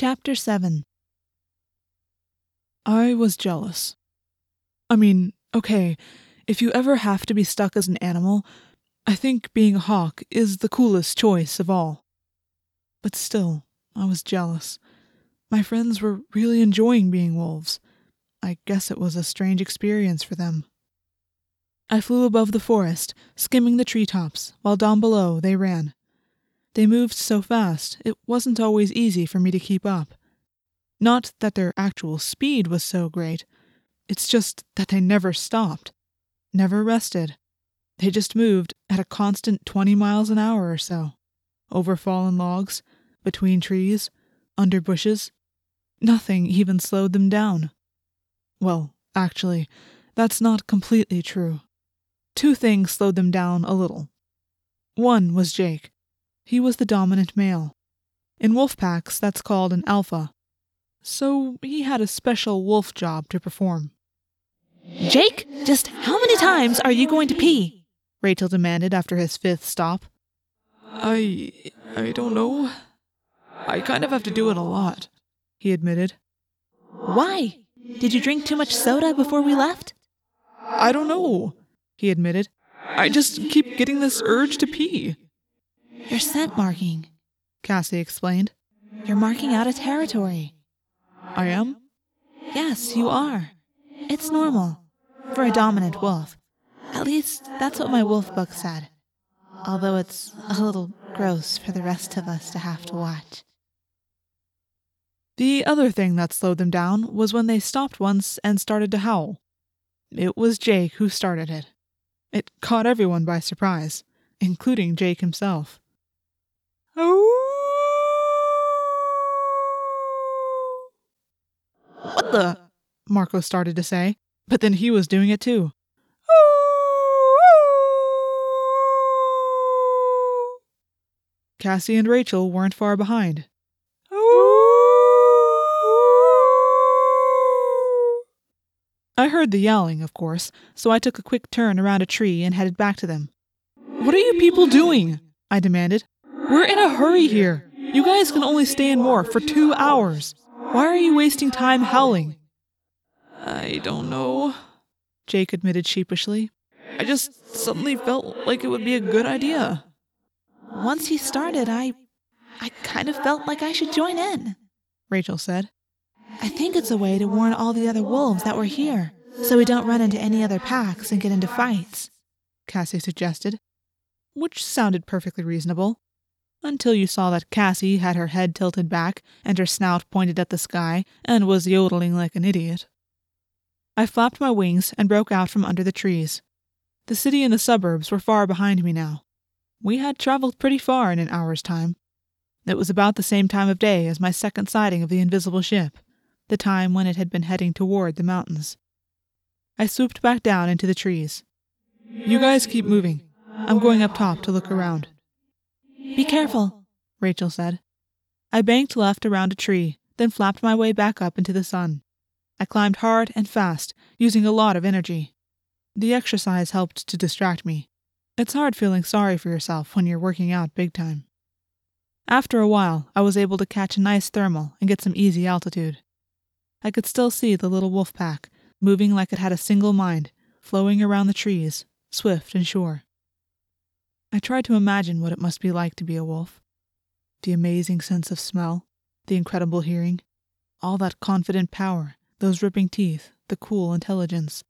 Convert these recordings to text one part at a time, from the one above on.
Chapter 7 I was jealous. I mean, okay, if you ever have to be stuck as an animal, I think being a hawk is the coolest choice of all. But still, I was jealous. My friends were really enjoying being wolves. I guess it was a strange experience for them. I flew above the forest, skimming the treetops, while down below they ran. They moved so fast, it wasn't always easy for me to keep up. Not that their actual speed was so great. It's just that they never stopped, never rested. They just moved at a constant 20 miles an hour or so, over fallen logs, between trees, under bushes. Nothing even slowed them down. Well, actually, that's not completely true. Two things slowed them down a little. One was Jake. He was the dominant male. In wolf packs, that's called an alpha. So he had a special wolf job to perform. "Jake, just how many times are you going to pee?" Rachel demanded after his fifth stop. I don't know. I kind of have to do it a lot," he admitted. "Why? Did you drink too much soda before we left?" "I don't know," he admitted. "I just keep getting this urge to pee." "Your scent marking," Cassie explained. "You're marking out a territory." "I am?" "Yes, you are. It's normal. For a dominant wolf. At least, that's what my wolf book said. Although it's a little gross for the rest of us to have to watch." The other thing that slowed them down was when they stopped once and started to howl. It was Jake who started it. It caught everyone by surprise, including Jake himself. "Oh! What the?" Marco started to say, but then he was doing it too. "Oh! Oh!" Cassie and Rachel weren't far behind. "Oh! Oh!" I heard the yowling, of course, so I took a quick turn around a tree and headed back to them. "What are you people doing?" I demanded. "We're in a hurry here. You guys can only stay in more for 2 hours. Why are you wasting time howling?" "I don't know," Jake admitted sheepishly. "I just suddenly felt like it would be a good idea." "Once he started, I kind of felt like I should join in," Rachel said. "I think it's a way to warn all the other wolves that we're here, so we don't run into any other packs and get into fights," Cassie suggested, which sounded perfectly reasonable. Until you saw that Cassie had her head tilted back and her snout pointed at the sky and was yodeling like an idiot. I flapped my wings and broke out from under the trees. The city and the suburbs were far behind me now. We had traveled pretty far in an hour's time. It was about the same time of day as my second sighting of the invisible ship, the time when it had been heading toward the mountains. I swooped back down into the trees. "You guys keep moving. I'm going up top to look around." "Be careful," Rachel said. I banked left around a tree, then flapped my way back up into the sun. I climbed hard and fast, using a lot of energy. The exercise helped to distract me. It's hard feeling sorry for yourself when you're working out big time. After a while, I was able to catch a nice thermal and get some easy altitude. I could still see the little wolf pack, moving like it had a single mind, flowing around the trees, swift and sure. I tried to imagine what it must be like to be a wolf. The amazing sense of smell, the incredible hearing, all that confident power, those ripping teeth, the cool intelligence.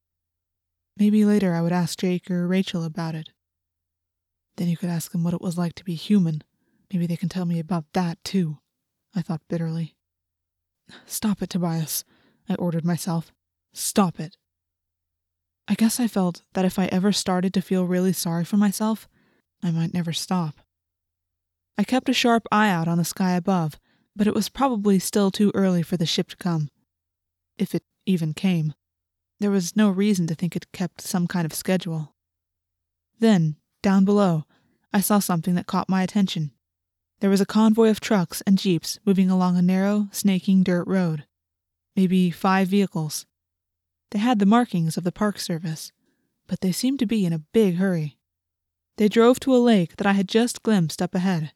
Maybe later I would ask Jake or Rachel about it. Then you could ask them what it was like to be human. Maybe they can tell me about that too, I thought bitterly. "Stop it, Tobias," I ordered myself. "Stop it." I guess I felt that if I ever started to feel really sorry for myself, I might never stop. I kept a sharp eye out on the sky above, but it was probably still too early for the ship to come. If it even came. There was no reason to think it kept some kind of schedule. Then, down below, I saw something that caught my attention. There was a convoy of trucks and jeeps moving along a narrow, snaking dirt road. Maybe 5 vehicles. They had the markings of the park service, but they seemed to be in a big hurry. They drove to a lake that I had just glimpsed up ahead.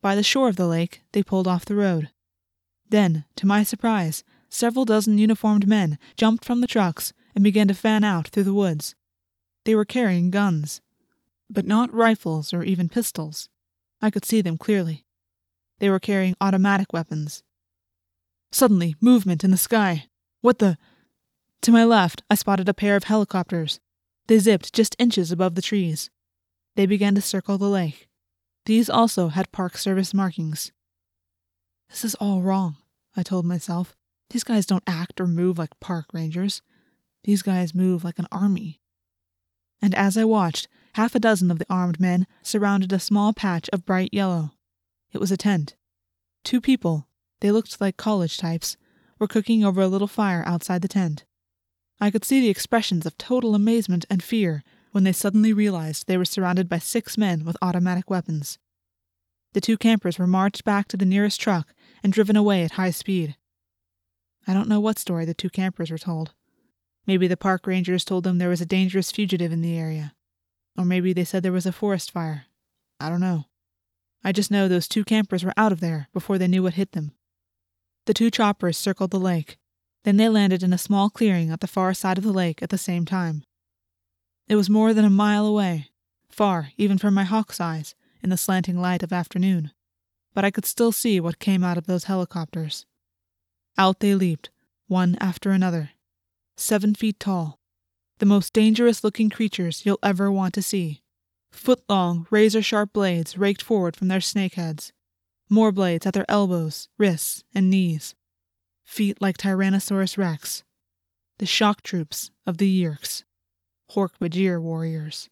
By the shore of the lake, they pulled off the road. Then, to my surprise, several dozen uniformed men jumped from the trucks and began to fan out through the woods. They were carrying guns, but not rifles or even pistols. I could see them clearly. They were carrying automatic weapons. Suddenly, movement in the sky. What the— To my left, I spotted a pair of helicopters. They zipped just inches above the trees. They began to circle the lake. These also had Park Service markings. This is all wrong, I told myself. These guys don't act or move like park rangers. These guys move like an army. And as I watched, half a dozen of the armed men surrounded a small patch of bright yellow. It was a tent. Two people, they looked like college types, were cooking over a little fire outside the tent. I could see the expressions of total amazement and fear when they suddenly realized they were surrounded by 6 men with automatic weapons. The 2 campers were marched back to the nearest truck and driven away at high speed. I don't know what story the 2 campers were told. Maybe the park rangers told them there was a dangerous fugitive in the area. Or maybe they said there was a forest fire. I don't know. I just know those 2 campers were out of there before they knew what hit them. The 2 choppers circled the lake. Then they landed in a small clearing at the far side of the lake at the same time. It was more than a mile away, far even from my hawk's eyes in the slanting light of afternoon, but I could still see what came out of those helicopters. Out they leaped, one after another, 7 feet tall, the most dangerous-looking creatures you'll ever want to see. Foot-long, razor-sharp blades raked forward from their snake heads, more blades at their elbows, wrists, and knees. Feet like Tyrannosaurus rex, the shock troops of the Yerks, Hork-Bajir warriors.